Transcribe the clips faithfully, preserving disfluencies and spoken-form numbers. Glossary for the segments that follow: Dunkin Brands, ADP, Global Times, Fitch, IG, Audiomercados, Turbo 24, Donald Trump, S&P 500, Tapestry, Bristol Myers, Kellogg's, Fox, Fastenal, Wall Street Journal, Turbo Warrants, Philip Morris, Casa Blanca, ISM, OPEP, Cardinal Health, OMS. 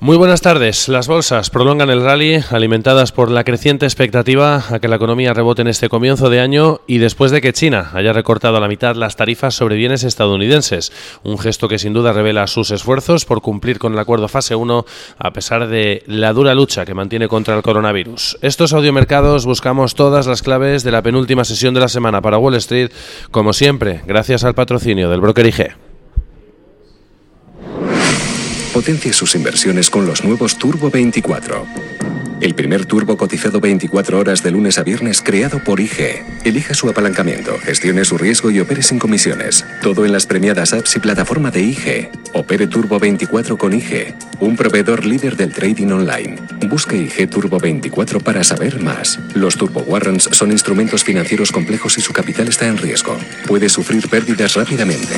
Muy buenas tardes. Las bolsas prolongan el rally, alimentadas por la creciente expectativa a que la economía rebote en este comienzo de año y después de que China haya recortado a la mitad las tarifas sobre bienes estadounidenses, un gesto que sin duda revela sus esfuerzos por cumplir con el acuerdo fase uno a pesar de la dura lucha que mantiene contra el coronavirus. Estos audiomercados buscamos todas las claves de la penúltima sesión de la semana para Wall Street, como siempre, gracias al patrocinio del broker I G. Potencia sus inversiones con los nuevos Turbo veinticuatro. El primer turbo cotizado veinticuatro horas de lunes a viernes creado por I G. Elija su apalancamiento, gestione su riesgo y opere sin comisiones. Todo en las premiadas apps y plataforma de I G. Opere Turbo veinticuatro con I G, un proveedor líder del trading online. Busque I G Turbo veinticuatro para saber más. Los Turbo Warrants son instrumentos financieros complejos y su capital está en riesgo. Puede sufrir pérdidas rápidamente.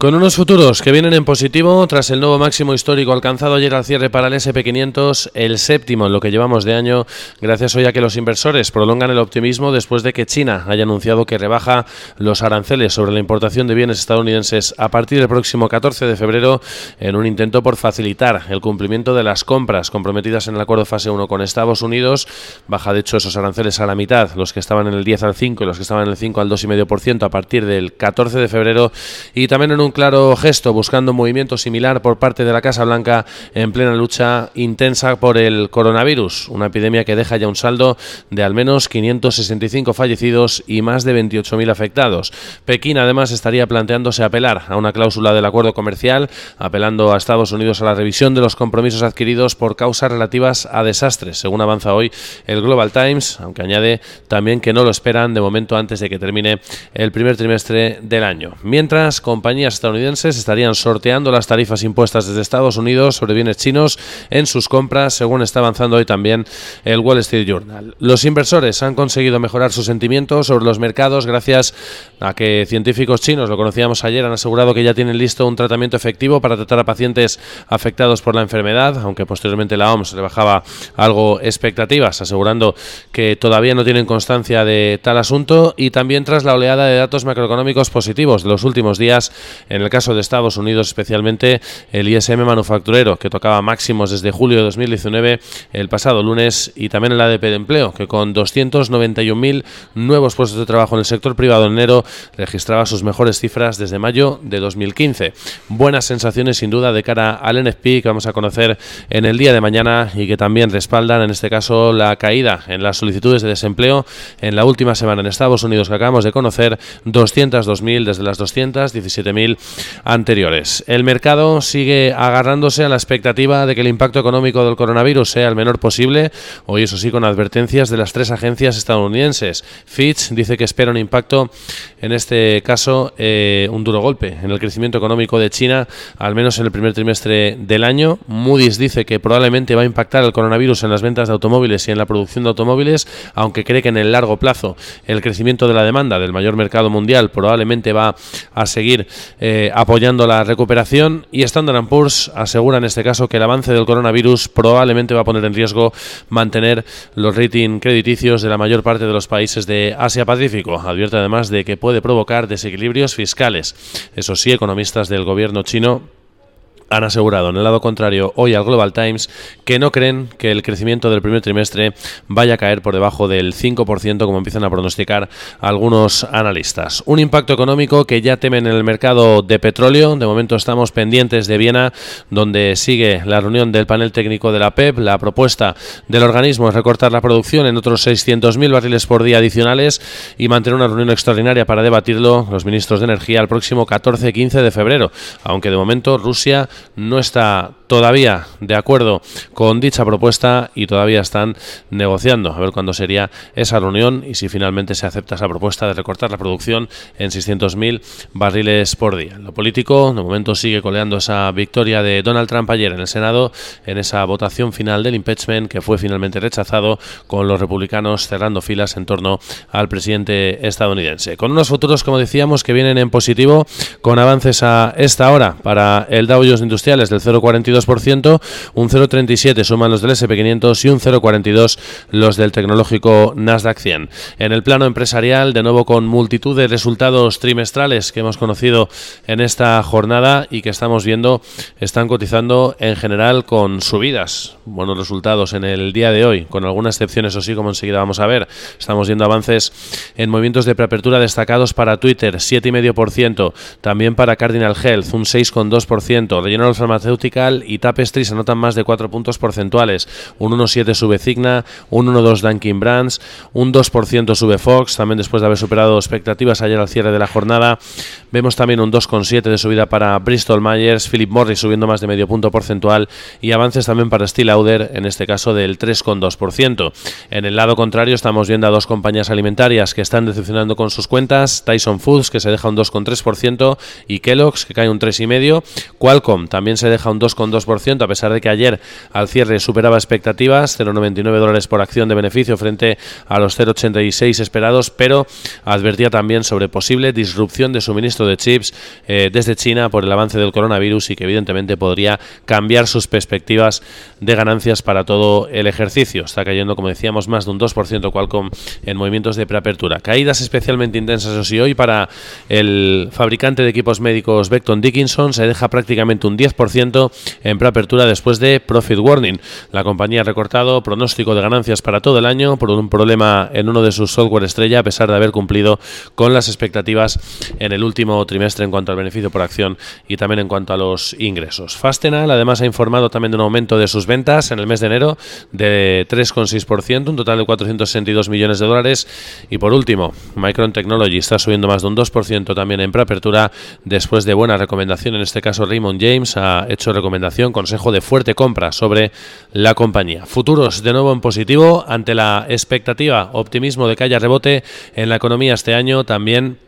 Con unos futuros que vienen en positivo tras el nuevo máximo histórico alcanzado ayer al cierre para el ese and pe quinientos, el séptimo en lo que llevamos de año, gracias hoy a que los inversores prolongan el optimismo después de que China haya anunciado que rebaja los aranceles sobre la importación de bienes estadounidenses a partir del próximo catorce de febrero en un intento por facilitar el cumplimiento de las compras comprometidas en el acuerdo fase uno con Estados Unidos. Baja de hecho esos aranceles a la mitad, los que estaban en el diez al cinco y los que estaban en el cinco al dos coma cinco por ciento a partir del catorce de febrero, y también en un Un claro gesto buscando un movimiento similar por parte de la Casa Blanca en plena lucha intensa por el coronavirus, una epidemia que deja ya un saldo de al menos quinientos sesenta y cinco fallecidos y más de veintiocho mil afectados. Pekín además estaría planteándose apelar a una cláusula del acuerdo comercial, apelando a Estados Unidos a la revisión de los compromisos adquiridos por causas relativas a desastres, según avanza hoy el Global Times, aunque añade también que no lo esperan de momento antes de que termine el primer trimestre del año. Mientras, compañías estadounidenses estarían sorteando las tarifas impuestas desde Estados Unidos sobre bienes chinos en sus compras, según está avanzando hoy también el Wall Street Journal. Los inversores han conseguido mejorar sus sentimientos sobre los mercados gracias a que científicos chinos, lo conocíamos ayer, han asegurado que ya tienen listo un tratamiento efectivo para tratar a pacientes afectados por la enfermedad, aunque posteriormente la O M S rebajaba algo expectativas, asegurando que todavía no tienen constancia de tal asunto, y también tras la oleada de datos macroeconómicos positivos de los últimos días. En el caso de Estados Unidos, especialmente el I S M manufacturero, que tocaba máximos desde julio de dos mil diecinueve el pasado lunes, y también el A D P de empleo, que con doscientos noventa y un mil nuevos puestos de trabajo en el sector privado en enero registraba sus mejores cifras desde mayo de dos mil quince. Buenas sensaciones sin duda de cara al N F P que vamos a conocer en el día de mañana y que también respaldan en este caso la caída en las solicitudes de desempleo en la última semana en Estados Unidos que acabamos de conocer, doscientos dos mil desde las doscientos diecisiete mil anteriores. El mercado sigue agarrándose a la expectativa de que el impacto económico del coronavirus sea el menor posible, hoy eso sí con advertencias de las tres agencias estadounidenses. Fitch dice que espera un impacto, en este caso eh, un duro golpe en el crecimiento económico de China, al menos en el primer trimestre del año. Moody's dice que probablemente va a impactar el coronavirus en las ventas de automóviles y en la producción de automóviles, aunque cree que en el largo plazo el crecimiento de la demanda del mayor mercado mundial probablemente va a seguir eh, apoyando la recuperación, y Standard and Poor's asegura en este caso que el avance del coronavirus probablemente va a poner en riesgo mantener los rating crediticios de la mayor parte de los países de Asia-Pacífico. Advierte además de que puede provocar desequilibrios fiscales. Eso sí, economistas del gobierno chino han asegurado en el lado contrario hoy al Global Times que no creen que el crecimiento del primer trimestre vaya a caer por debajo del cinco por ciento como empiezan a pronosticar algunos analistas. Un impacto económico que ya temen en el mercado de petróleo. De momento estamos pendientes de Viena, donde sigue la reunión del panel técnico de la O P E P. La propuesta del organismo es recortar la producción en otros seiscientos mil barriles por día adicionales y mantener una reunión extraordinaria para debatirlo los ministros de energía el próximo catorce a quince de febrero, aunque de momento Rusia no está todavía de acuerdo con dicha propuesta y todavía están negociando a ver cuándo sería esa reunión y si finalmente se acepta esa propuesta de recortar la producción en seiscientos mil barriles por día. Lo político, de momento, sigue coleando esa victoria de Donald Trump ayer en el Senado en esa votación final del impeachment que fue finalmente rechazado, con los republicanos cerrando filas en torno al presidente estadounidense. Con unos futuros, como decíamos, que vienen en positivo, con avances a esta hora para el Dow Jones Industriales del cero coma cuarenta y dos por ciento cero coma cuarenta y dos por ciento, un cero coma treinta y siete por ciento suman los del ese and pe quinientos y un cero coma cuarenta y dos por ciento los del tecnológico Nasdaq cien. En el plano empresarial, de nuevo con multitud de resultados trimestrales que hemos conocido en esta jornada y que estamos viendo, están cotizando en general con subidas, buenos resultados en el día de hoy, con alguna excepción, eso sí, como enseguida vamos a ver. Estamos viendo avances en movimientos de preapertura destacados para Twitter, siete coma cinco por ciento, también para Cardinal Health, un seis coma dos por ciento, Regeneron Pharmaceutical y Tapestry se anotan más de cuatro puntos porcentuales, un uno coma siete por ciento sube Cigna, un uno coma dos por ciento Dunkin Brands, un dos por ciento sube Fox, también después de haber superado expectativas ayer al cierre de la jornada. Vemos también un dos coma siete por ciento de subida para Bristol Myers, Philip Morris subiendo más de medio punto porcentual y avances también para Stila, en este caso del tres coma dos por ciento. En el lado contrario estamos viendo a dos compañías alimentarias que están decepcionando con sus cuentas, Tyson Foods, que se deja un dos coma tres por ciento, y Kellogg's, que cae un tres coma cinco por ciento. Qualcomm también se deja un dos coma dos por ciento, a pesar de que ayer al cierre superaba expectativas, cero coma noventa y nueve dólares por acción de beneficio frente a los cero coma ochenta y seis esperados, pero advertía también sobre posible disrupción de suministro de chips eh, desde China por el avance del coronavirus y que evidentemente podría cambiar sus perspectivas de ganancias para todo el ejercicio. Está cayendo, como decíamos, más de un dos por ciento Qualcomm en movimientos de preapertura. Caídas especialmente intensas, o sí, hoy para el fabricante de equipos médicos Becton Dickinson, se deja prácticamente un diez por ciento en preapertura después de Profit Warning. La compañía ha recortado pronóstico de ganancias para todo el año por un problema en uno de sus software estrella, a pesar de haber cumplido con las expectativas en el último trimestre en cuanto al beneficio por acción y también en cuanto a los ingresos. Fastenal además ha informado también de un aumento de sus ventas en el mes de enero de tres coma seis por ciento, un total de cuatrocientos sesenta y dos millones de dólares. Y por último, Micron Technology está subiendo más de un dos por ciento también en preapertura después de buena recomendación. En este caso, Raymond James ha hecho recomendación, consejo de fuerte compra sobre la compañía. Futuros de nuevo en positivo ante la expectativa, optimismo de que haya rebote en la economía este año, también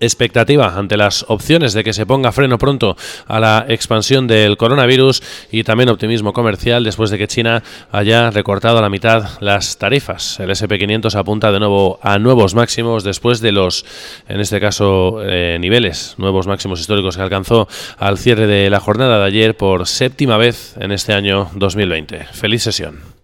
expectativa ante las opciones de que se ponga freno pronto a la expansión del coronavirus y también optimismo comercial después de que China haya recortado a la mitad las tarifas. El ese and pe quinientos apunta de nuevo a nuevos máximos después de los, en este caso, eh, niveles, nuevos máximos históricos que alcanzó al cierre de la jornada de ayer por séptima vez en este año dos mil veinte. Feliz sesión.